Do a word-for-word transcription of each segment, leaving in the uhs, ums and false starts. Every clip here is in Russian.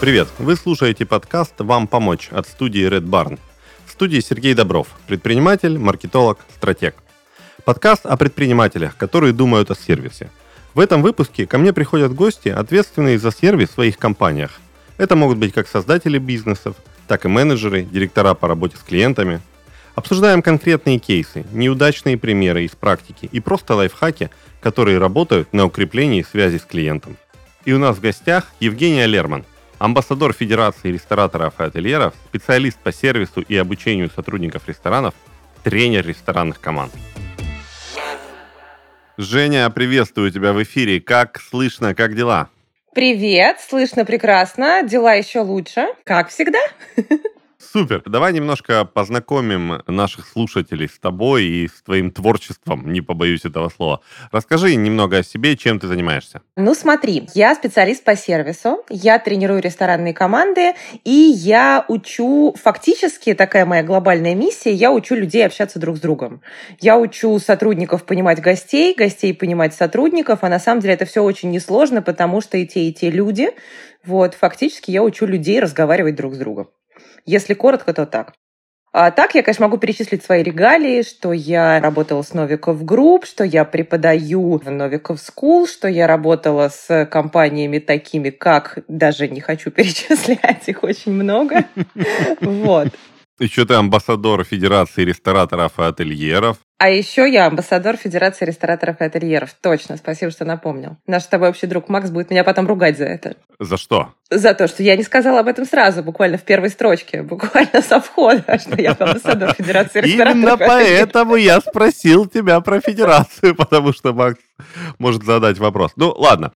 Привет! Вы слушаете подкаст «Вам помочь» от студии Red Barn. В студии Сергей Добров, предприниматель, маркетолог, стратег. Подкаст о предпринимателях, которые думают о сервисе. В этом выпуске ко мне приходят гости, ответственные за сервис в своих компаниях. Это могут быть как создатели бизнесов, так и менеджеры, директора по работе с клиентами. Обсуждаем конкретные кейсы, неудачные примеры из практики и просто лайфхаки, которые работают на укреплении связи с клиентом. И у нас в гостях Евгения Лерман, амбассадор Федерации Рестораторов и Отельеров, специалист по сервису и обучению сотрудников ресторанов, тренер ресторанных команд. Женя, приветствую тебя в эфире. Как слышно, как дела? Привет, слышно прекрасно, дела еще лучше, как всегда. Супер! Давай немножко познакомим наших слушателей с тобой и с твоим творчеством, не побоюсь этого слова. Расскажи немного о себе, чем ты занимаешься. Ну смотри, я специалист по сервису, я тренирую ресторанные команды, и я учу, фактически такая моя глобальная миссия, я учу людей общаться друг с другом. Я учу сотрудников понимать гостей, гостей понимать сотрудников, а на самом деле это все очень несложно, потому что и те, и те люди. Вот, фактически я учу людей разговаривать друг с другом. Если коротко, то так. А так я, конечно, могу перечислить свои регалии, что я работала с Novikov Group, что я преподаю в Novikov School, что я работала с компаниями такими, как... Даже не хочу перечислять, их очень много. Вот. Еще ты амбассадор Федерации Рестораторов и Отельеров. А еще я амбассадор Федерации Рестораторов и Отельеров. Точно, спасибо, что напомнил. Наш с тобой общий друг Макс будет меня потом ругать за это. За что? За то, что я не сказала об этом сразу, буквально в первой строчке, буквально со входа, что я амбассадор Федерации Рестораторов и Отельеров. Именно поэтому я спросил тебя про Федерацию, потому что Макс может задать вопрос. Ну, ладно.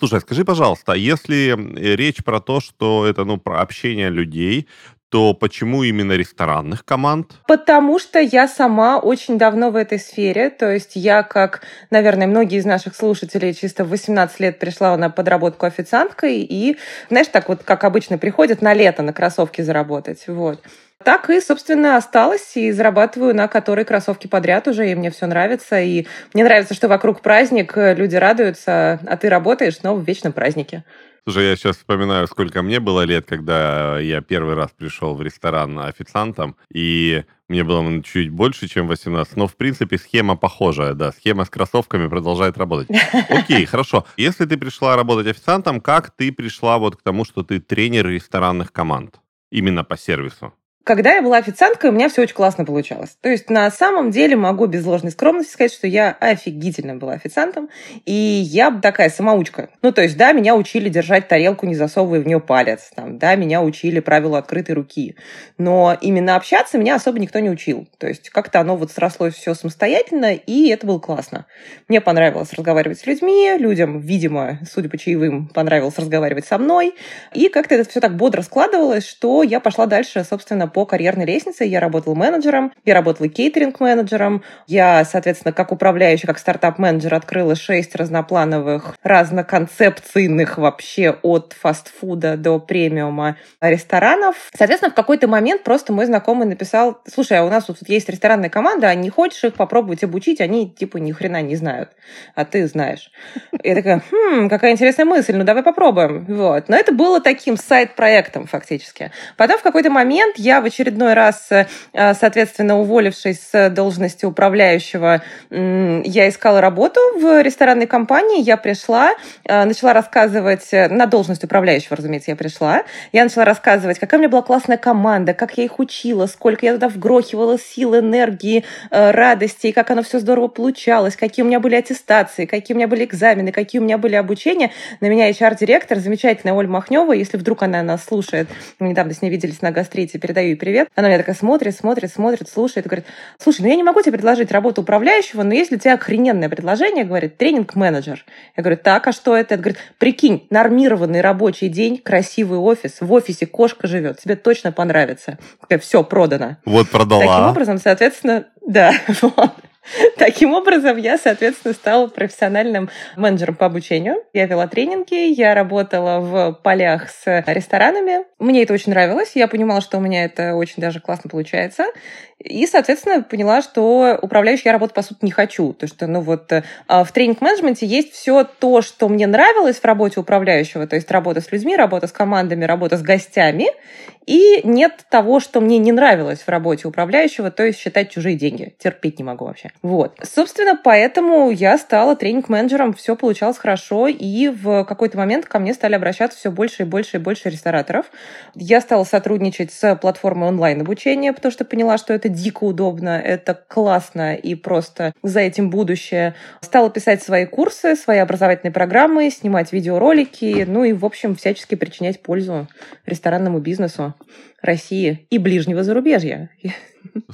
Слушай, скажи, пожалуйста, если речь про то, что это, ну, про общение людей, то почему именно ресторанных команд? Потому что я сама очень давно в этой сфере. То есть я, как, наверное, многие из наших слушателей, чисто в восемнадцать лет пришла на подработку официанткой. И, знаешь, так вот, как обычно, приходят на лето на кроссовки заработать. Вот. Так и, собственно, осталось. И зарабатываю на которые кроссовки подряд уже. И мне все нравится. И мне нравится, что вокруг праздник, люди радуются, а ты работаешь, но в вечном празднике. Слушай, я сейчас вспоминаю, сколько мне было лет, когда я первый раз пришел в ресторан официантом, и мне было, ну, чуть больше, чем восемнадцать, но, в принципе, схема похожая, да, схема с кроссовками продолжает работать. Окей, хорошо. Если ты пришла работать официантом, как ты пришла вот к тому, что ты тренер ресторанных команд, именно по сервису? Когда я была официанткой, у меня все очень классно получалось. То есть, на самом деле, могу без ложной скромности сказать, что я офигительно была официантом, и я такая самоучка. Ну, то есть, да, меня учили держать тарелку, не засовывая в нее палец. Там, да, меня учили правилу открытой руки. Но именно общаться меня особо никто не учил. То есть, как-то оно вот срослось все самостоятельно, и это было классно. Мне понравилось разговаривать с людьми, людям, видимо, судя по чаевым, понравилось разговаривать со мной. И как-то это все так бодро складывалось, что я пошла дальше, собственно, по карьерной лестнице. Я работала менеджером, я работала кейтеринг-менеджером, я, соответственно, как управляющий, как стартап-менеджер открыла шесть разноплановых, разноконцепционных вообще от фастфуда до премиума ресторанов. Соответственно, в какой-то момент просто мой знакомый написал: слушай, а у нас тут есть ресторанная команда, а не хочешь их попробовать обучить? Они типа ни хрена не знают, а ты знаешь. Я такая: хм, какая интересная мысль, ну давай попробуем. Вот. Но это было таким сайд-проектом фактически. Потом в какой-то момент я в очередной раз, соответственно, уволившись с должности управляющего, я искала работу в ресторанной компании, я пришла, начала рассказывать, на должность управляющего, разумеется, я пришла, я начала рассказывать, какая у меня была классная команда, как я их учила, сколько я туда вгрохивала сил, энергии, радости, и как оно все здорово получалось, какие у меня были аттестации, какие у меня были экзамены, какие у меня были обучения. На меня эйч ар-директор, замечательная Ольга Махнева, если вдруг она нас слушает, мы недавно с ней виделись на Гастрите, передаю ей привет. Она меня такая смотрит, смотрит, смотрит, слушает и говорит: слушай, ну я не могу тебе предложить работу управляющего, но есть ли у тебя охрененное предложение, говорит, тренинг-менеджер. Я говорю: так, а что это? Это, говорит, прикинь, нормированный рабочий день, красивый офис, в офисе кошка живет, тебе точно понравится. Такая: все, продано. Вот продала. Таким образом, соответственно, да, вот. Таким образом, я, соответственно, стала профессиональным менеджером по обучению. Я вела тренинги, я работала в полях с ресторанами. Мне это очень нравилось, я понимала, что у меня это очень даже классно получается. И, соответственно, поняла, что управляющей я работать, по сути, не хочу. Потому что, ну вот, в тренинг-менеджменте есть все то, что мне нравилось в работе управляющего, то есть работа с людьми, работа с командами, работа с гостями, и нет того, что мне не нравилось в работе управляющего, то есть считать чужие деньги. Терпеть не могу вообще. Вот. Собственно, поэтому я стала тренинг-менеджером, все получалось хорошо, и в какой-то момент ко мне стали обращаться все больше и больше и больше рестораторов. Я стала сотрудничать с платформой онлайн-обучения, потому что поняла, что это дико удобно, это классно, и просто за этим будущее. Стала писать свои курсы, свои образовательные программы, снимать видеоролики, ну и, в общем, всячески причинять пользу ресторанному бизнесу России и ближнего зарубежья.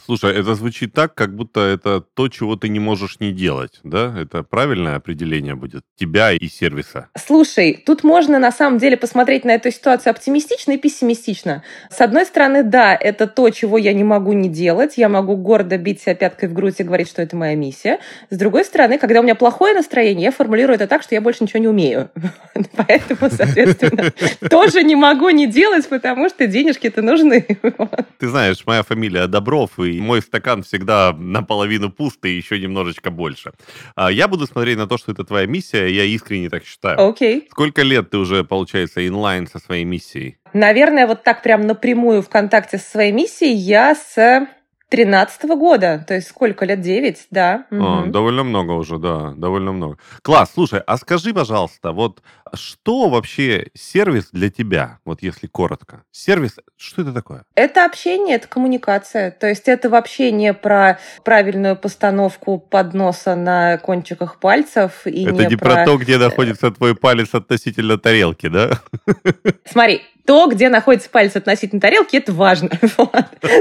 Слушай, это звучит так, как будто это то, чего ты не можешь не делать, да? Это правильное определение будет тебя и сервиса. Слушай, тут можно на самом деле посмотреть на эту ситуацию оптимистично и пессимистично. С одной стороны, да, это то, чего я не могу не делать. Я могу гордо бить себя пяткой в грудь и говорить, что это моя миссия. С другой стороны, когда у меня плохое настроение, я формулирую это так, что я больше ничего не умею. Поэтому, соответственно, тоже не могу не делать, потому что денежки-то нужны. Ты знаешь, моя фамилия Добров, и мой стакан всегда наполовину пустый, еще немножечко больше. Я буду смотреть на то, что это твоя миссия, я искренне так считаю. Окей. Okay. Сколько лет ты уже, получается, инлайн со своей миссией? Наверное, вот так прям напрямую в контакте со своей миссией я с тринадцатого года, то есть сколько лет? девять, да. О, угу. Довольно много уже, да, довольно много. Класс, слушай, а скажи, пожалуйста, вот что вообще сервис для тебя, вот если коротко? Сервис, что это такое? Это общение, это коммуникация, то есть это вообще не про правильную постановку подноса на кончиках пальцев. И это не, не про... про то, где находится твой палец относительно тарелки, да? Смотри, то, где находится палец относительно тарелки, это важно.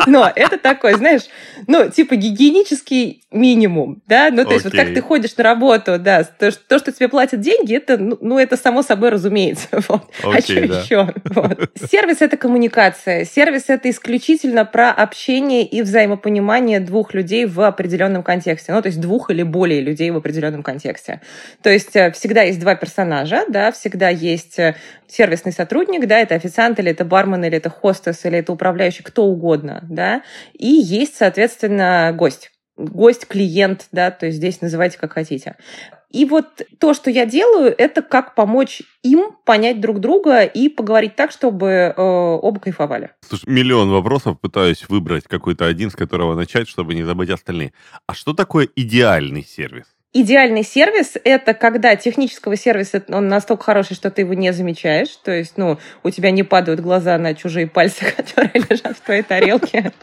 Но это такое, знаешь, ну, типа гигиенический минимум, да? Ну, то есть вот как ты ходишь на работу, да, то, что тебе платят деньги, это, ну, это само собой разумеется. А что еще? Сервис – это коммуникация. Сервис – это исключительно про общение и взаимопонимание двух людей в определенном контексте. Ну, то есть двух или более людей в определенном контексте. То есть всегда есть два персонажа, да, всегда есть сервисный сотрудник, да, это официальный официант, или это бармен, или это хостес, или это управляющий, кто угодно, да, и есть, соответственно, гость, гость, клиент, да, то есть здесь называйте как хотите. И вот то, что я делаю, это как помочь им понять друг друга и поговорить так, чтобы э, оба кайфовали. Слушай, миллион вопросов, пытаюсь выбрать какой-то один, с которого начать, чтобы не забыть остальные. А что такое идеальный сервис? Идеальный сервис – это когда технического сервиса он настолько хороший, что ты его не замечаешь, то есть, ну, у тебя не падают глаза на чужие пальцы, которые лежат в твоей тарелке,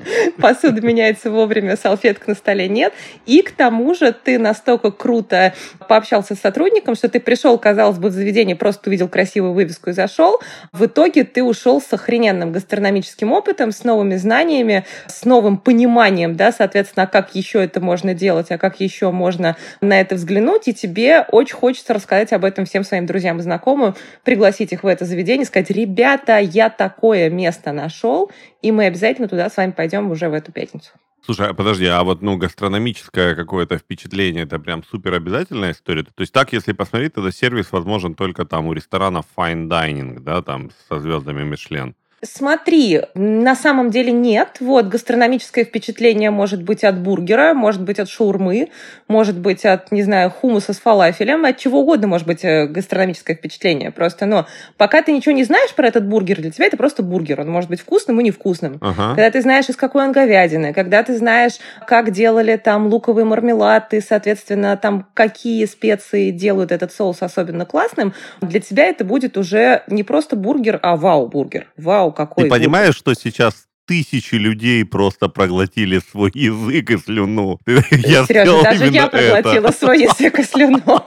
посуда меняется вовремя, салфеток на столе нет, и к тому же ты настолько круто пообщался с сотрудником, что ты пришел, казалось бы, в заведение, просто увидел красивую вывеску и зашел, в итоге ты ушел с охрененным гастрономическим опытом, с новыми знаниями, с новым пониманием, да, соответственно, как еще это можно делать, а как еще можно на это взглянуть, и тебе очень хочется рассказать об этом всем своим друзьям и знакомым, пригласить их в это заведение, сказать: ребята, я такое место нашел, и мы обязательно туда с вами пойдем уже в эту пятницу. Слушай, подожди, а вот, ну, гастрономическое какое-то впечатление, это прям супер обязательная история? То есть так, если посмотреть, тогда сервис возможен только там у ресторанов Fine Dining, да, там со звездами Мишлен. Смотри, на самом деле нет. Вот, гастрономическое впечатление может быть от бургера, может быть от шаурмы, может быть от, не знаю, хумуса с фалафелем, от чего угодно может быть гастрономическое впечатление. Просто, но пока ты ничего не знаешь про этот бургер, для тебя это просто бургер. Он может быть вкусным и невкусным. Ага. Когда ты знаешь, из какой он говядины, когда ты знаешь, как делали там луковый мармелад, и, соответственно, там какие специи делают этот соус особенно классным, для тебя это будет уже не просто бургер, а вау-бургер. Вау. Какой ты понимаешь, что сейчас тысячи людей просто проглотили свой язык и слюну? Я Сережа, даже я проглотила это. Свой язык и слюну.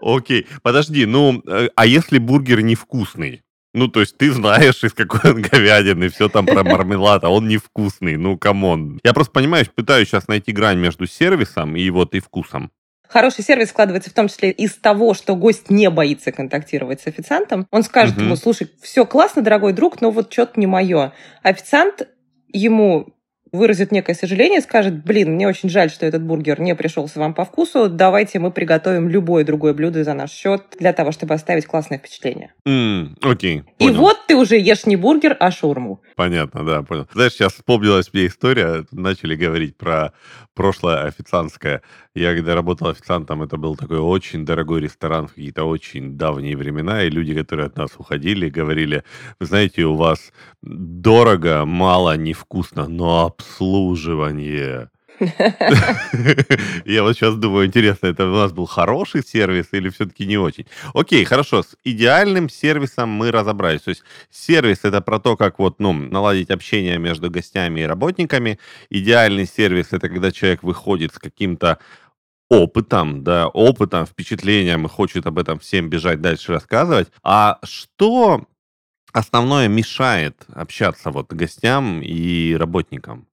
Окей, подожди, ну, а если бургер невкусный? Ну, то есть ты знаешь, из какой он говядины, все там про мармелад, а он невкусный, ну, камон. Я просто, понимаешь, пытаюсь сейчас найти грань между сервисом и вот и вкусом. Хороший сервис складывается в том числе из того, что гость не боится контактировать с официантом. Он скажет угу. ему: слушай, все классно, дорогой друг, но вот что-то не мое. Официант ему выразит некое сожаление, скажет: блин, мне очень жаль, что этот бургер не пришелся вам по вкусу, давайте мы приготовим любое другое блюдо за наш счет для того, чтобы оставить классное впечатление. Mm, окей, понял. И вот ты уже ешь не бургер, а шаурму. Понятно, да, понял. Знаешь, сейчас вспомнилась мне история, начали говорить про прошлое официантское. Я когда работал официантом, это был такой очень дорогой ресторан в какие-то очень давние времена, и люди, которые от нас уходили, говорили: вы знаете, у вас дорого, мало, невкусно, но обслуживание. Я вот сейчас думаю, интересно, это у нас был хороший сервис или все-таки не очень? Окей, хорошо, с идеальным сервисом мы разобрались. То есть сервис — это про то, как вот, ну, наладить общение между гостями и работниками. Идеальный сервис — это когда человек выходит с каким-то опытом, да, опытом, впечатлением и хочет об этом всем бежать дальше рассказывать. А что основное мешает общаться вот гостям и работникам?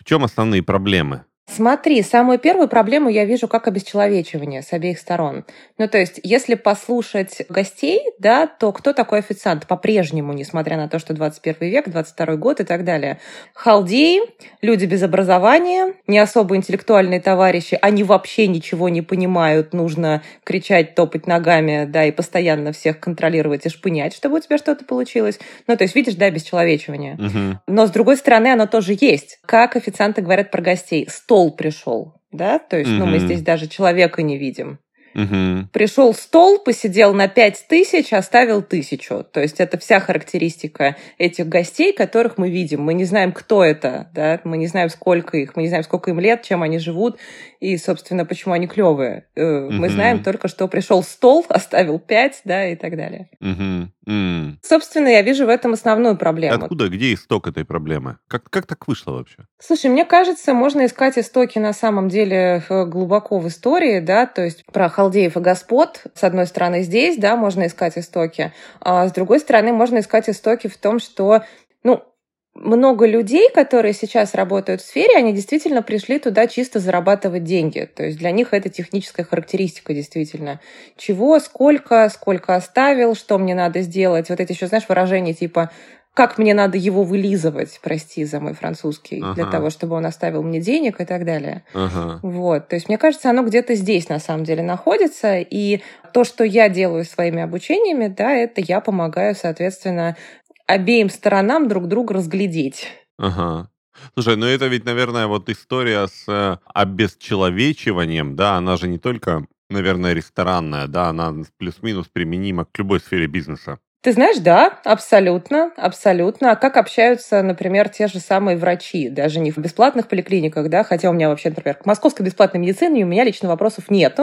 В чем основные проблемы? Смотри, самую первую проблему я вижу как обесчеловечивание с обеих сторон. Ну, то есть, если послушать гостей, да, то кто такой официант по-прежнему, несмотря на то, что двадцать первый век, двадцать второй год и так далее? Халдеи, люди без образования, не особо интеллектуальные товарищи, они вообще ничего не понимают, нужно кричать, топать ногами, да, и постоянно всех контролировать и шпынять, чтобы у тебя что-то получилось. Ну, то есть, видишь, да, обесчеловечивание. Угу. Но, с другой стороны, оно тоже есть. Как официанты говорят про гостей? Сто Стол пришел, да, то есть, mm-hmm. ну, мы здесь даже человека не видим. Mm-hmm. Пришел стол, посидел на пять тысяч, оставил тысячу. То есть это вся характеристика этих гостей, которых мы видим. Мы не знаем, кто это, да, мы не знаем, сколько их, мы не знаем, сколько им лет, чем они живут и, собственно, почему они клевые. Mm-hmm. Мы знаем только, что пришел стол, оставил пять, да, и так далее. Mm-hmm. Mm-hmm. Собственно, я вижу в этом основную проблему. Откуда, где исток этой проблемы? Как, как так вышло вообще? Слушай, мне кажется, можно искать истоки на самом деле глубоко в истории, да, то есть про халдеев и господ. С одной стороны, здесь, да, можно искать истоки, а с другой стороны, можно искать истоки в том, что, ну, много людей, которые сейчас работают в сфере, они действительно пришли туда чисто зарабатывать деньги. То есть для них это техническая характеристика действительно. Чего, сколько, сколько оставил, что мне надо сделать. Вот эти еще, знаешь, выражения типа «как мне надо его вылизывать», прости за мой французский, ага. для того, чтобы он оставил мне денег и так далее. Ага. Вот. То есть мне кажется, оно где-то здесь на самом деле находится. И то, что я делаю своими обучениями, да, это я помогаю, соответственно, обеим сторонам друг друга разглядеть. Ага. Слушай, ну это ведь, наверное, вот история с обесчеловечиванием, да, она же не только, наверное, ресторанная, да, она плюс-минус применима к любой сфере бизнеса. Ты знаешь, да, абсолютно, абсолютно. А как общаются, например, те же самые врачи, даже не в бесплатных поликлиниках, да, хотя у меня вообще, например, к московской бесплатной медицине у меня лично вопросов нет.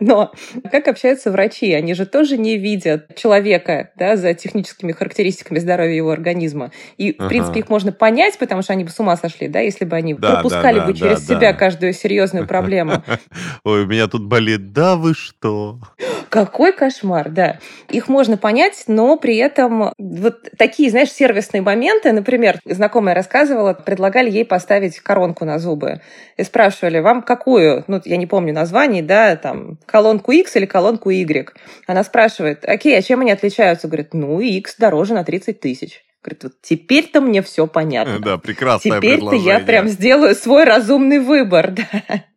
Но как общаются врачи? Они же тоже не видят человека, да, за техническими характеристиками здоровья его организма. И, в принципе, их можно понять, потому что они бы с ума сошли, да, если бы они пропускали бы через себя каждую серьезную проблему. Ой, у меня тут болит, да вы что? Какой кошмар, да. Их можно понять, но при этом вот такие, знаешь, сервисные моменты. Например, знакомая рассказывала, предлагали ей поставить коронку на зубы. И спрашивали: вам какую? Ну, я не помню названий, да, там, колонку X или колонку Y. Она спрашивает: окей, а чем они отличаются? Говорит: ну, X дороже на тридцать тысяч. Говорит: вот теперь-то мне все понятно. Да, прекрасное предложение. Теперь-то я прям сделаю свой разумный выбор, да.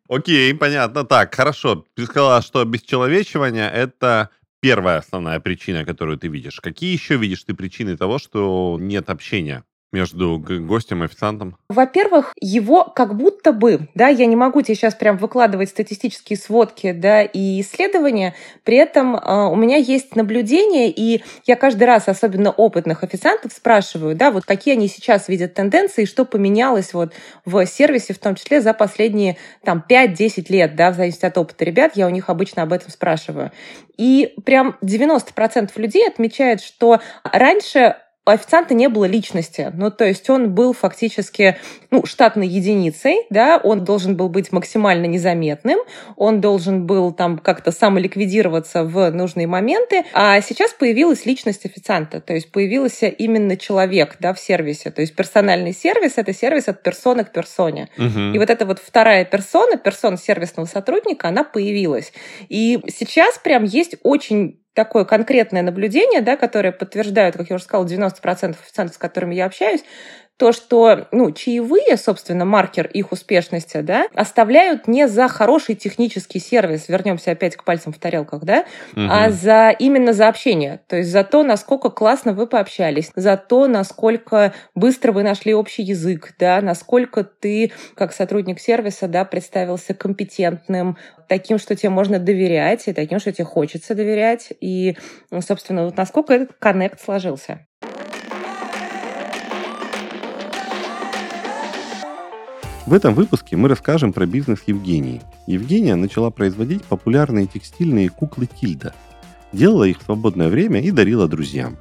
Окей, понятно. Так, хорошо. Ты сказала, что обесчеловечивание – это... первая основная причина, которую ты видишь. Какие еще видишь ты причины того, что нет общения между гостем и официантом? Во-первых, его как будто бы, да, я не могу тебе сейчас прям выкладывать статистические сводки, да, и исследования, при этом э, у меня есть наблюдения, и я каждый раз, особенно опытных официантов, спрашиваю, да, вот какие они сейчас видят тенденции, что поменялось вот в сервисе, в том числе за последние там пять-десять лет, да, в зависимости от опыта ребят, я у них обычно об этом спрашиваю. И прям девяносто процентов людей отмечает, что раньше у официанта не было личности, ну, то есть он был фактически, ну, штатной единицей, да, он должен был быть максимально незаметным, он должен был там как-то самоликвидироваться в нужные моменты, а сейчас появилась личность официанта, то есть появился именно человек, да, в сервисе, то есть персональный сервис — это сервис от персоны к персоне, угу. и вот эта вот вторая персона, персона сервисного сотрудника, она появилась, и сейчас прям есть очень такое конкретное наблюдение, да, которое подтверждают, как я уже сказала, девяносто процентов официантов, с которыми я общаюсь, то, что ну, чаевые, собственно, маркер их успешности, да, оставляют не за хороший технический сервис, вернемся опять к пальцам в тарелках, да, угу. а за, именно за общение, то есть за то, насколько классно вы пообщались, за то, насколько быстро вы нашли общий язык, да, насколько ты, как сотрудник сервиса, да, представился компетентным, таким, что тебе можно доверять, и таким, что тебе хочется доверять, и, ну, собственно, вот насколько этот коннект сложился. В этом выпуске мы расскажем про бизнес Евгении. Евгения начала производить популярные текстильные куклы Тильда, делала их в свободное время и дарила друзьям.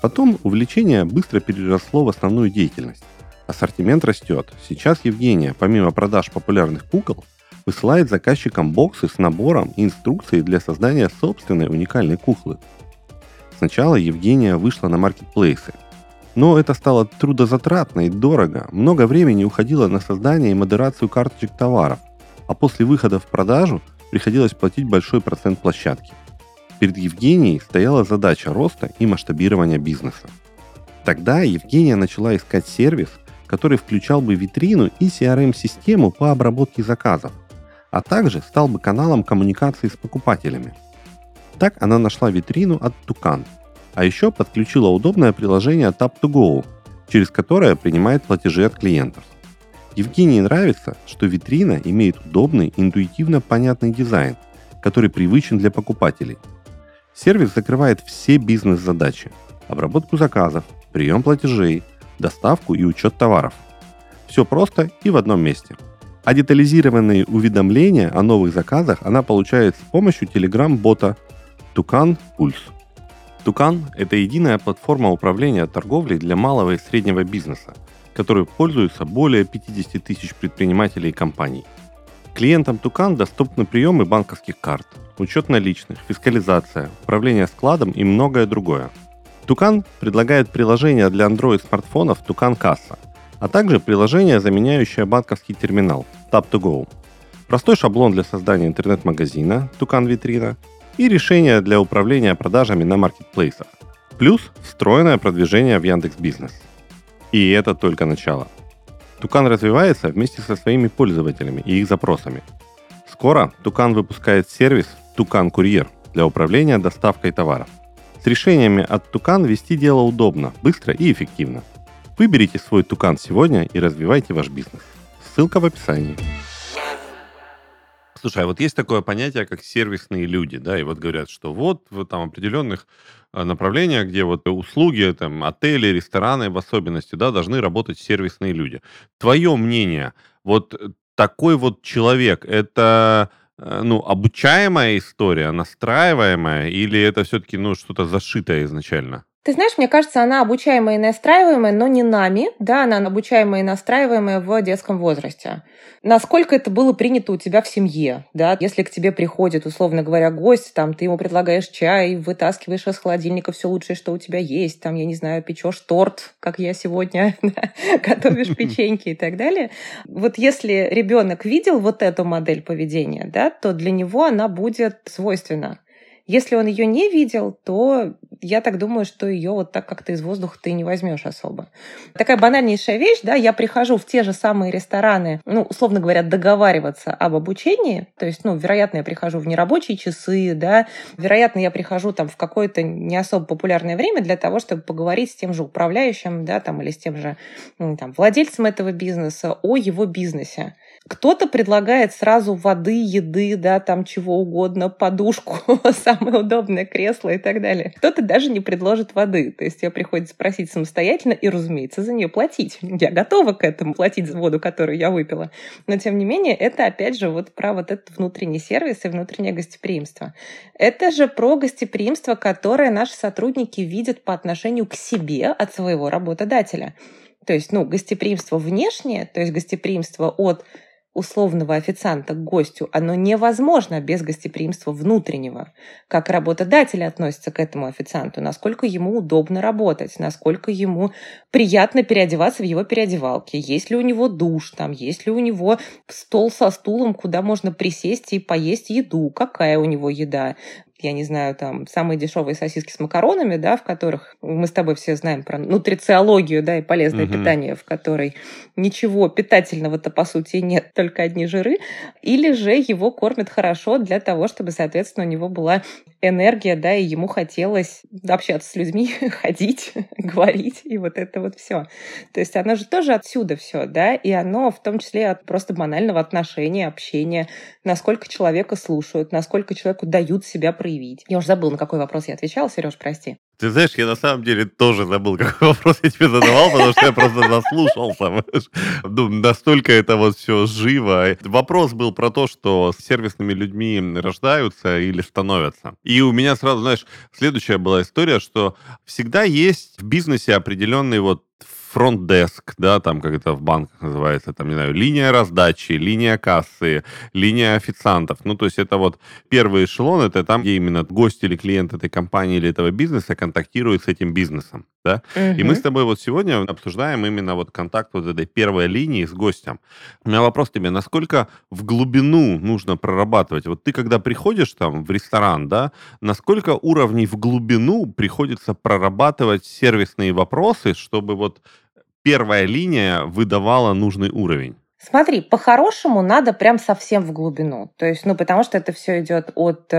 Потом увлечение быстро переросло в основную деятельность. Ассортимент растет. Сейчас Евгения, помимо продаж популярных кукол, высылает заказчикам боксы с набором и инструкцией для создания собственной уникальной куклы. Сначала Евгения вышла на маркетплейсы. Но это стало трудозатратно и дорого. Много времени уходило на создание и модерацию карточек товаров, а после выхода в продажу приходилось платить большой процент площадки. Перед Евгенией стояла задача роста и масштабирования бизнеса. Тогда Евгения начала искать сервис, который включал бы витрину и си ар эм-систему по обработке заказов, а также стал бы каналом коммуникации с покупателями. Так она нашла витрину от Tukan. А еще подключила удобное приложение Tap to Go, через которое принимает платежи от клиентов. Евгении нравится, что витрина имеет удобный, интуитивно понятный дизайн, который привычен для покупателей. Сервис закрывает все бизнес-задачи – обработку заказов, прием платежей, доставку и учет товаров. Все просто и в одном месте. А детализированные уведомления о новых заказах она получает с помощью Telegram-бота Tukan Pulse. Tukan – это единая платформа управления торговлей для малого и среднего бизнеса, которой пользуются более пятьдесят тысяч предпринимателей и компаний. Клиентам Tukan доступны приемы банковских карт, учет наличных, фискализация, управление складом и многое другое. Tukan предлагает приложение для Android-смартфонов Tukan Касса, а также приложение, заменяющее банковский терминал Tap to Go, простой шаблон для создания интернет-магазина Tukan Витрина, и решения для управления продажами на маркетплейсах, плюс встроенное продвижение в Яндекс.Бизнес. И это только начало. Tukan развивается вместе со своими пользователями и их запросами. Скоро Tukan выпускает сервис Tukan Курьер для управления доставкой товаров. С решениями от Tukan вести дело удобно, быстро и эффективно. Выберите свой Tukan сегодня и развивайте ваш бизнес. Ссылка в описании. Слушай, а вот есть такое понятие, как сервисные люди, да, и вот говорят, что вот в там определенных направлениях, где вот услуги, там, отели, рестораны в особенности, да, должны работать сервисные люди. Твое мнение, вот такой вот человек, это, ну, обучаемая история, настраиваемая, или это все-таки, ну, что-то зашитое изначально? Ты знаешь, мне кажется, она обучаемая и настраиваемая, но не нами, да, она обучаемая и настраиваемая в детском возрасте. Насколько это было принято у тебя в семье, да, если к тебе приходит, условно говоря, гость, там, ты ему предлагаешь чай, вытаскиваешь из холодильника все лучшее, что у тебя есть, там, я не знаю, печешь торт, как я сегодня, готовишь печеньки и так далее. Вот если ребенок видел вот эту модель поведения, да, то для него она будет свойственна. Если он ее не видел, то я так думаю, что ее вот так как-то из воздуха ты не возьмешь особо. Такая банальнейшая вещь, да, я прихожу в те же самые рестораны, ну, условно говоря, договариваться об обучении, то есть, ну, вероятно, я прихожу в нерабочие часы, да, вероятно, я прихожу там в какое-то не особо популярное время для того, чтобы поговорить с тем же управляющим, да, там, или с тем же, ну, там, владельцем этого бизнеса о его бизнесе. Кто-то предлагает сразу воды, еды, да, там чего угодно, подушку, самое удобное кресло и так далее. Кто-то даже не предложит воды. То есть ее приходится просить самостоятельно и, разумеется, за нее платить. Я готова к этому платить за воду, которую я выпила. Но, тем не менее, это, опять же, вот про вот этот внутренний сервис и внутреннее гостеприимство. Это же про гостеприимство, которое наши сотрудники видят по отношению к себе от своего работодателя. То есть, ну, гостеприимство внешнее, то есть гостеприимство от условного официанта к гостю, оно невозможно без гостеприимства внутреннего. Как работодатель относится к этому официанту, насколько ему удобно работать, насколько ему приятно переодеваться в его переодевалке, есть ли у него душ, там, есть ли у него стол со стулом, куда можно присесть и поесть еду, какая у него еда. я не знаю, там, самые дешевые сосиски с макаронами, да, в которых мы с тобой все знаем про нутрициологию, да, и полезное угу. питание, в которой ничего питательного-то, по сути, нет, только одни жиры, или же его кормят хорошо для того, чтобы, соответственно, у него была энергия, да, и ему хотелось общаться с людьми, ходить, говорить, и вот это вот все. То есть оно же тоже отсюда все, да, и оно в том числе от просто банального отношения, общения, насколько человека слушают, насколько человеку дают себя проявить. Я уже забыла, на какой вопрос я отвечала, Сереж, прости. Ты знаешь, я на самом деле тоже забыл, какой вопрос я тебе задавал, потому что я просто заслушался. Ну, настолько это вот все живо. Вопрос был про то, что с сервисными людьми рождаются или становятся. И у меня сразу, знаешь, следующая была история, что всегда есть в бизнесе определенный вот фронт-деск, да, там, как это в банках называется, там, не знаю, линия раздачи, линия кассы, линия официантов. Ну, то есть это вот первый эшелон, это там, где именно гость или клиент этой компании или этого бизнеса контактирует с этим бизнесом, да. Угу. И мы с тобой вот сегодня обсуждаем именно вот контакт вот этой первой линии с гостем. У меня вопрос тебе, насколько в глубину нужно прорабатывать? Вот ты, когда приходишь там в ресторан, да, насколько уровней в глубину приходится прорабатывать сервисные вопросы, чтобы вот первая линия выдавала нужный уровень? Смотри, по-хорошему надо прям совсем в глубину. То есть, ну, потому что это все идет от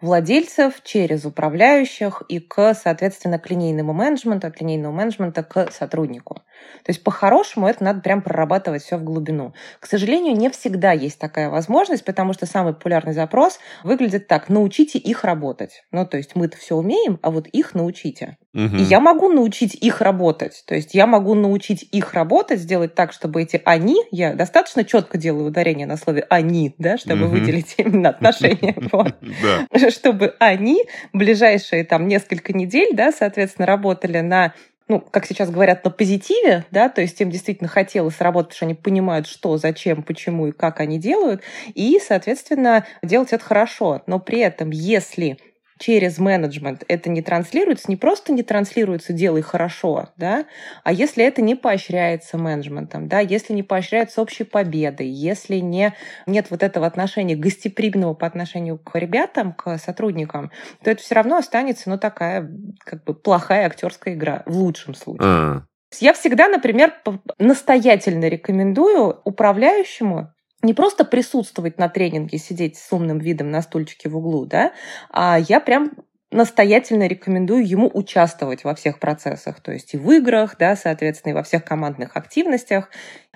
владельцев через управляющих и к, соответственно, к линейному менеджменту, от линейного менеджмента к сотруднику. То есть, по-хорошему это надо прям прорабатывать все в глубину. К сожалению, не всегда есть такая возможность, потому что самый популярный запрос выглядит так: научите их работать. Ну, то есть, мы-то все умеем, а вот их научите. Угу. И я могу научить их работать. То есть, я могу научить их работать, сделать так, чтобы эти «они», я, да, достаточно четко делаю ударение на слове «они», да, чтобы mm-hmm. выделить именно отношения. Вот. да. Чтобы они ближайшие там несколько недель, да, соответственно, работали на, ну, как сейчас говорят, на позитиве, да, то есть им действительно хотелось работать, потому что они понимают, что, зачем, почему и как они делают, и, соответственно, делать это хорошо. Но при этом, если через менеджмент это не транслируется, не просто не транслируется «делай хорошо», да, а если это не поощряется менеджментом, да, если не поощряется общей победой, если не, нет вот этого отношения гостеприимного по отношению к ребятам, к сотрудникам, то это все равно останется, ну, такая как бы плохая актерская игра в лучшем случае. А-а-а. Я всегда, например, настоятельно рекомендую управляющему не просто присутствовать на тренинге, сидеть с умным видом на стульчике в углу, да, а я прям настоятельно рекомендую ему участвовать во всех процессах, то есть и в играх, да, соответственно, и во всех командных активностях.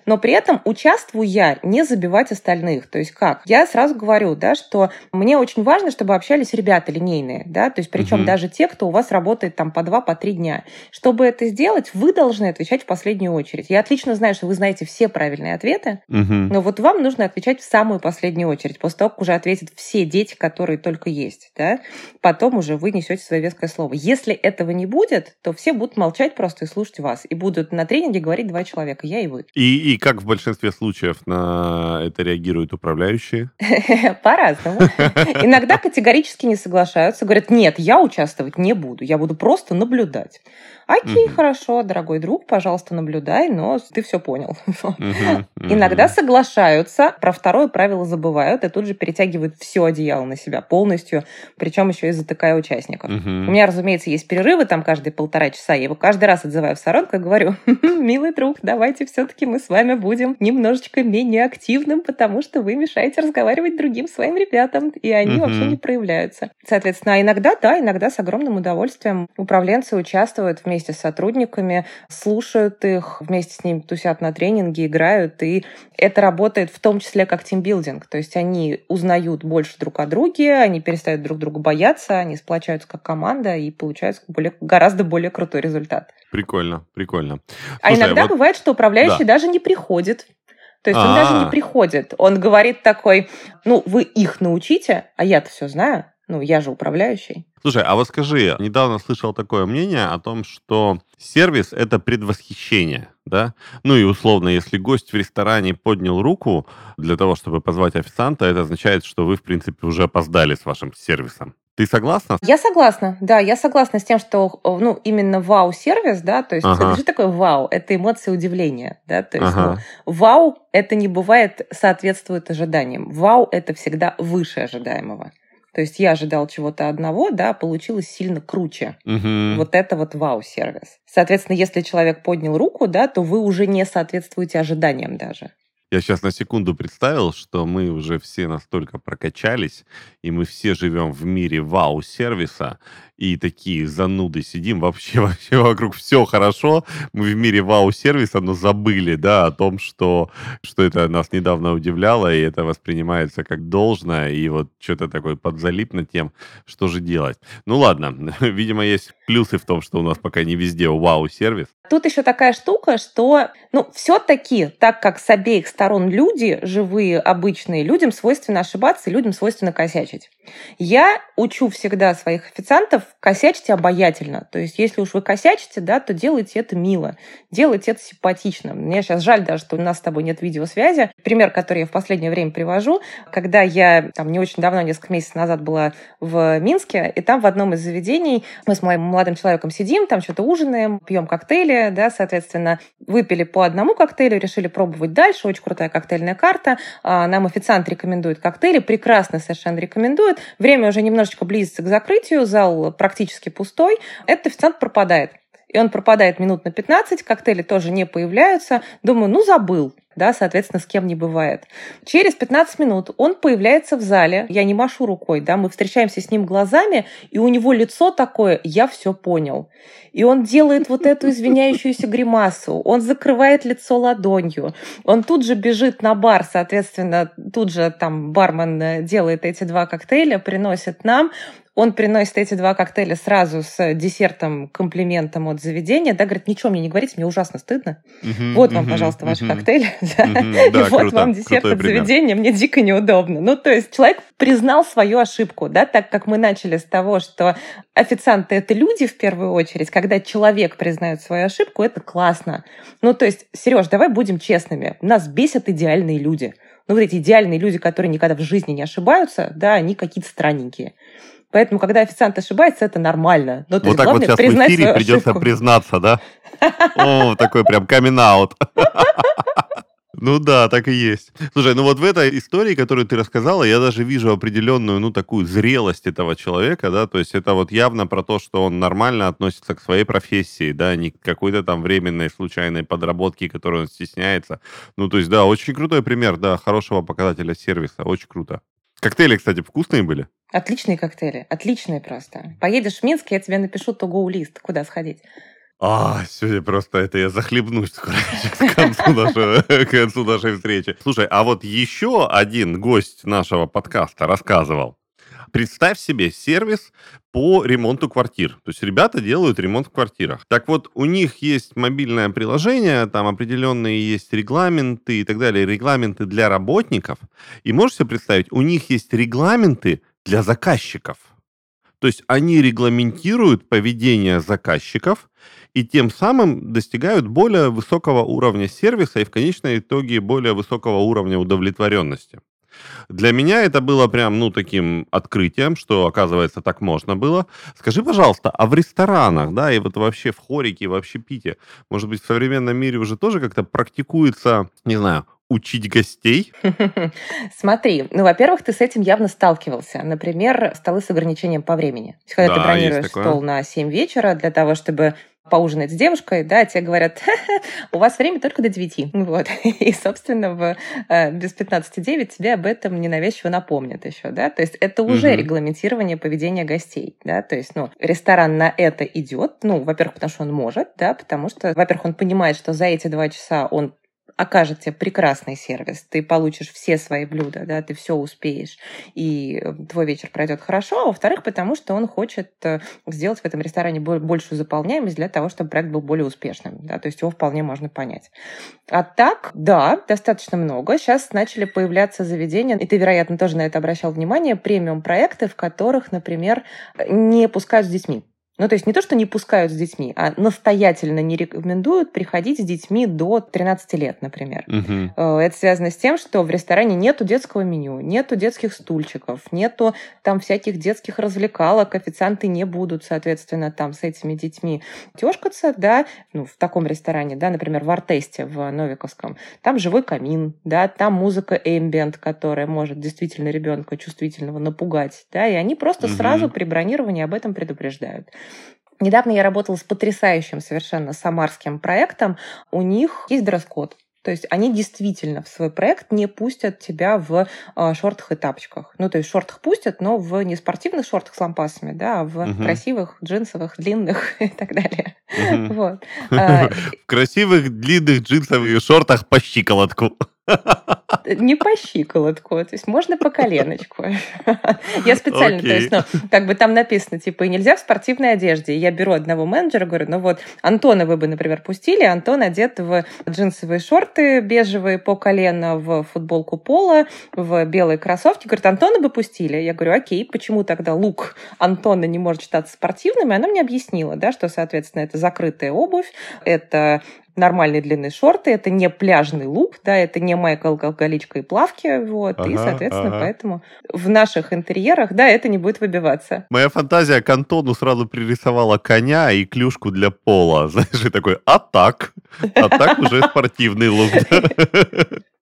Но при этом участвую я, не забивать остальных. То есть как? Я сразу говорю, да, что мне очень важно, чтобы общались ребята линейные, да, то есть причем угу. даже те, кто у вас работает там по два, по три дня. Чтобы это сделать, вы должны отвечать в последнюю очередь. Я отлично знаю, что вы знаете все правильные ответы, угу. но вот вам нужно отвечать в самую последнюю очередь, после того, как уже ответят все дети, которые только есть, да, потом уже вы несете свое веское слово. Если этого не будет, то все будут молчать просто и слушать вас, и будут на тренинге говорить два человека, я и вы. И И как в большинстве случаев на это реагируют управляющие? По-разному. Иногда категорически не соглашаются, говорят: нет, я участвовать не буду, я буду просто наблюдать. Окей, угу. хорошо, дорогой друг, пожалуйста, наблюдай, но ты все понял. Угу, Иногда угу. соглашаются, про второе правило забывают и тут же перетягивают все одеяло на себя полностью, причем еще и затыкая участников. Угу. У меня, разумеется, есть перерывы там каждые полтора часа, я его каждый раз отзываю в сторонку и говорю: милый друг, давайте все-таки мы с вами будем немножечко менее активным, потому что вы мешаете разговаривать другим своим ребятам, и они угу. вообще не проявляются. Соответственно, иногда, да, иногда с огромным удовольствием управленцы участвуют в вместе с сотрудниками, слушают их, вместе с ними тусят на тренинге, играют, и это работает в том числе как тимбилдинг, то есть они узнают больше друг о друге, они перестают друг друга бояться, они сплочаются как команда и получают более, гораздо более крутой результат. Прикольно, прикольно. А слушай, иногда вот... бывает, что управляющий да. даже не приходит. То есть А-а-а. он даже не приходит. Он говорит такой: ну, вы их научите, а я-то все знаю, ну, я же управляющий. Слушай, а вот скажи, недавно слышал такое мнение о том, что сервис – это предвосхищение, да? Ну и условно, если гость в ресторане поднял руку для того, чтобы позвать официанта, это означает, что вы, в принципе, уже опоздали с вашим сервисом. Ты согласна? Я согласна, да, я согласна с тем, что, ну, именно вау-сервис, да, то есть, ага. что такое вау? Это эмоции удивления, да, то есть, ага. ну, вау – это не бывает соответствует ожиданиям, вау – это всегда выше ожидаемого. То есть я ожидал чего-то одного, да, получилось сильно круче. Угу. Вот это вот вау-сервис. Соответственно, если человек поднял руку, да, то вы уже не соответствуете ожиданиям даже. Я сейчас на секунду представил, что мы уже все настолько прокачались, и мы все живем в мире вау-сервиса, и такие зануды сидим, вообще, вообще вокруг все хорошо, мы в мире вау-сервиса, но забыли, да, о том, что, что это нас недавно удивляло, и это воспринимается как должное, и вот что-то такое подзалип над тем, что же делать. Ну ладно, видимо, есть плюсы в том, что у нас пока не везде вау-сервис. Тут еще такая штука, что, ну, все-таки, так как с обеих сторон, сторон люди, живые, обычные, людям свойственно ошибаться, людям свойственно косячить. Я учу всегда своих официантов косячить обаятельно. То есть, если уж вы косячите, да, то делайте это мило, делайте это симпатично. Мне сейчас жаль даже, что у нас с тобой нет видеосвязи. Пример, который я в последнее время привожу, когда я там не очень давно, несколько месяцев назад была в Минске, и там в одном из заведений мы с моим молодым человеком сидим, там что-то ужинаем, пьем коктейли, да, соответственно, выпили по одному коктейлю, решили пробовать дальше, очень крутая коктейльная карта, нам официант рекомендует коктейли, прекрасно совершенно рекомендует, время уже немножечко близится к закрытию, зал практически пустой, этот официант пропадает. И он пропадает минут на пятнадцать, коктейли тоже не появляются. Думаю, ну забыл, да, соответственно, с кем не бывает. Через пятнадцать минут он появляется в зале, я не машу рукой, да, мы встречаемся с ним глазами, и у него лицо такое, я все понял. И он делает вот эту извиняющуюся гримасу, он закрывает лицо ладонью, он тут же бежит на бар, соответственно, тут же там бармен делает эти два коктейля, приносит нам. Он приносит эти два коктейля сразу с десертом, комплиментом от заведения, да, говорит, ничего мне не говорите, мне ужасно стыдно. Uh-huh, вот вам, uh-huh, пожалуйста, ваши uh-huh. коктейли, uh-huh, да, и вот круто, вам десерт от пример. заведения, мне дико неудобно. Ну, то есть человек признал свою ошибку, да, так как мы начали с того, что официанты — это люди в первую очередь, когда человек признает свою ошибку, это классно. Ну, то есть, Сереж, давай будем честными, нас бесят идеальные люди. Ну, вот эти идеальные люди, которые никогда в жизни не ошибаются, да, они какие-то странненькие. Поэтому, когда официант ошибается, это нормально. Но, вот есть, так главное, вот сейчас в эфире придется ошибку. Признаться, да? О, такой прям камин-аут. Ну да, так и есть. Слушай, ну вот в этой истории, которую ты рассказала, я даже вижу определенную, ну, такую зрелость этого человека, да, то есть это вот явно про то, что он нормально относится к своей профессии, да, не к какой-то там временной, случайной подработке, которую он стесняется. Ну, то есть, да, очень крутой пример, да, хорошего показателя сервиса, очень круто. Коктейли, кстати, вкусные были? Отличные коктейли, отличные просто. Поедешь в Минск, я тебе напишу ту гоу лист, куда сходить. А, сегодня просто это я захлебнусь скоро, к концу, нашего, к концу нашей встречи. Слушай, а вот еще один гость нашего подкаста рассказывал. Представь себе сервис по ремонту квартир. То есть ребята делают ремонт в квартирах. Так вот, у них есть мобильное приложение, там определенные есть регламенты и так далее, регламенты для работников. И можешь себе представить, у них есть регламенты для заказчиков. То есть они регламентируют поведение заказчиков и тем самым достигают более высокого уровня сервиса и в конечном итоге более высокого уровня удовлетворенности. Для меня это было прям, ну, таким открытием, что, оказывается, так можно было. Скажи, пожалуйста, а в ресторанах, да, и вот вообще в хорике, в общепите, может быть, в современном мире уже тоже как-то практикуется, не знаю, учить гостей? Смотри, ну, во-первых, ты с этим явно сталкивался. Например, столы с ограничением по времени. Когда да, ты бронируешь стол на семь вечера для того, чтобы поужинать с девушкой, да, тебе говорят, у вас время только до девяти. Вот. И, собственно, в э, без пятнадцати девять тебе об этом ненавязчиво напомнят еще, да. То есть это уже mm-hmm. регламентирование поведения гостей, да. То есть, ну, ресторан на это идет, ну, во-первых, потому что он может, да, потому что, во-первых, он понимает, что за эти два часа он окажет тебе прекрасный сервис, ты получишь все свои блюда, да, ты все успеешь, и твой вечер пройдет хорошо, а во-вторых, потому что он хочет сделать в этом ресторане большую заполняемость для того, чтобы проект был более успешным, да, то есть его вполне можно понять. А так, да, достаточно много. Сейчас начали появляться заведения, и ты, вероятно, тоже на это обращал внимание, премиум-проекты, в которых, например, не пускают с детьми. Ну, то есть не то, что не пускают с детьми, а настоятельно не рекомендуют приходить с детьми до тринадцати лет, например. Угу. Это связано с тем, что в ресторане нету детского меню, нету детских стульчиков, нету там всяких детских развлекалок, официанты не будут, соответственно, там с этими детьми тёшкаться, да, ну, в таком ресторане, да, например, в Артесте, в Новиковском, там живой камин, да, там музыка эмбиент, которая может действительно ребенка чувствительного напугать, да, и они просто угу. сразу при бронировании об этом предупреждают. Недавно я работала с потрясающим совершенно самарским проектом. У них есть дресс-код. То есть они действительно в свой проект не пустят тебя в э, шортах и тапочках. Ну, то есть в шортах пустят, но в не спортивных шортах с лампасами, да, а в uh-huh. красивых, джинсовых, длинных и так далее. Uh-huh. Вот. В красивых, длинных джинсовых шортах по щиколотку. Не по щиколотку, то есть можно по коленочку. Я специально, okay. то есть, ну, как бы там написано, типа, и нельзя в спортивной одежде. И я беру одного менеджера, говорю, ну вот, Антона вы бы, например, пустили, Антон одет в джинсовые шорты бежевые по колено, в футболку поло, в белые кроссовки. Говорит, Антона бы пустили. Я говорю, окей, почему тогда лук Антона не может считаться спортивным? И она мне объяснила, да, что, соответственно, это закрытая обувь, это... нормальной длины шорты, это не пляжный лук, да, это не майка алкоголичка и плавки, вот, ага, и, соответственно, ага. поэтому в наших интерьерах, да, это не будет выбиваться. Моя фантазия к Антону сразу пририсовала коня и клюшку для пола, знаешь, и такой, а так? А так уже спортивный лук.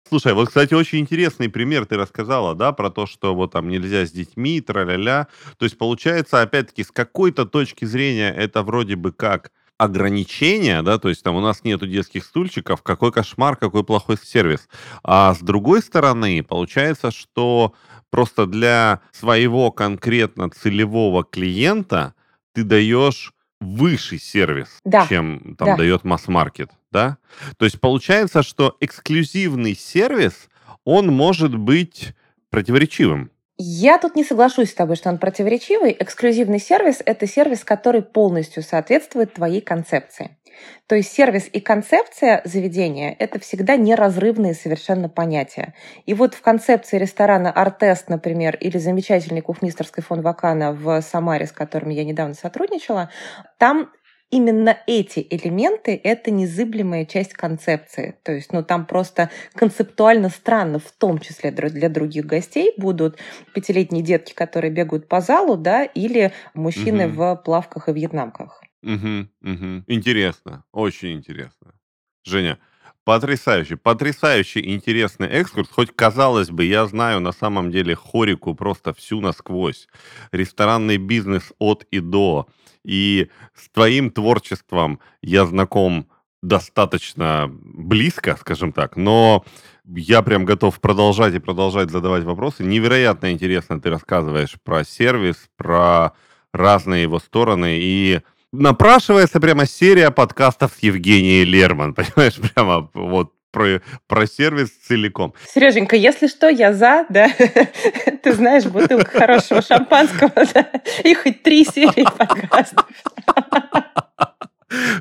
Слушай, вот, кстати, очень интересный пример ты рассказала, да, про то, что вот там нельзя с детьми, тра-ля-ля. То есть, получается, опять-таки, с какой-то точки зрения это вроде бы как ограничения, да, то есть там у нас нету детских стульчиков, какой кошмар, какой плохой сервис. А с другой стороны, получается, что просто для своего конкретно целевого клиента ты даешь высший сервис, да. чем там да. дает масс-маркет, да? То есть получается, что эксклюзивный сервис, он может быть противоречивым. Я тут не соглашусь с тобой, что он противоречивый. Эксклюзивный сервис – это сервис, который полностью соответствует твоей концепции. То есть сервис и концепция заведения – это всегда неразрывные совершенно понятия. И вот в концепции ресторана «Артест», например, или замечательный кухмистерский фонд «Вакана» в Самаре, с которым я недавно сотрудничала, там… Именно эти элементы – это незыблемая часть концепции. То есть, ну, там просто концептуально странно, в том числе для других гостей, будут пятилетние детки, которые бегают по залу, да, или мужчины угу. в плавках и вьетнамках. Угу, угу. Интересно, очень интересно. Женя, потрясающий, потрясающий интересный экскурс. Хоть, казалось бы, я знаю на самом деле хорику просто всю насквозь. Ресторанный бизнес от и до. И с твоим творчеством я знаком достаточно близко, скажем так, но я прям готов продолжать и продолжать задавать вопросы. Невероятно интересно ты рассказываешь про сервис, про разные его стороны, и напрашивается прямо серия подкастов с Евгенией Лерман, понимаешь, прямо вот. Про, про сервис целиком. Сереженька, если что, я за, да. Ты знаешь, бутылка хорошего шампанского, да. И хоть три серии подкастов.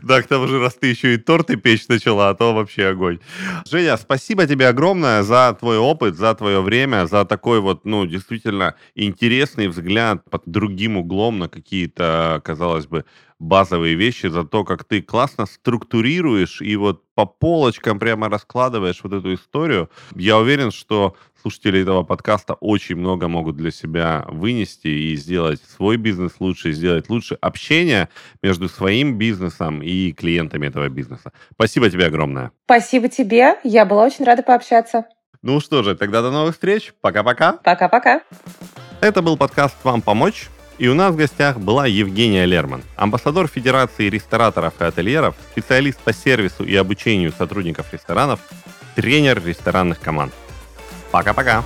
Да, к тому же, раз ты еще и торты печь начала, а то вообще огонь. Женя, спасибо тебе огромное за твой опыт, за твое время, за такой вот, ну, действительно интересный взгляд под другим углом на какие-то, казалось бы, базовые вещи, за то, как ты классно структурируешь и вот по полочкам прямо раскладываешь вот эту историю. Я уверен, что слушатели этого подкаста очень много могут для себя вынести и сделать свой бизнес лучше, сделать лучше общение между своим бизнесом и клиентами этого бизнеса. Спасибо тебе огромное. Спасибо тебе. Я была очень рада пообщаться. Ну что же, тогда до новых встреч. Пока-пока. Пока-пока. Это был подкаст «Вам помочь». И у нас в гостях была Евгения Лерман, амбассадор Федерации рестораторов и отельеров, специалист по сервису и обучению сотрудников ресторанов, тренер ресторанных команд. Пока-пока!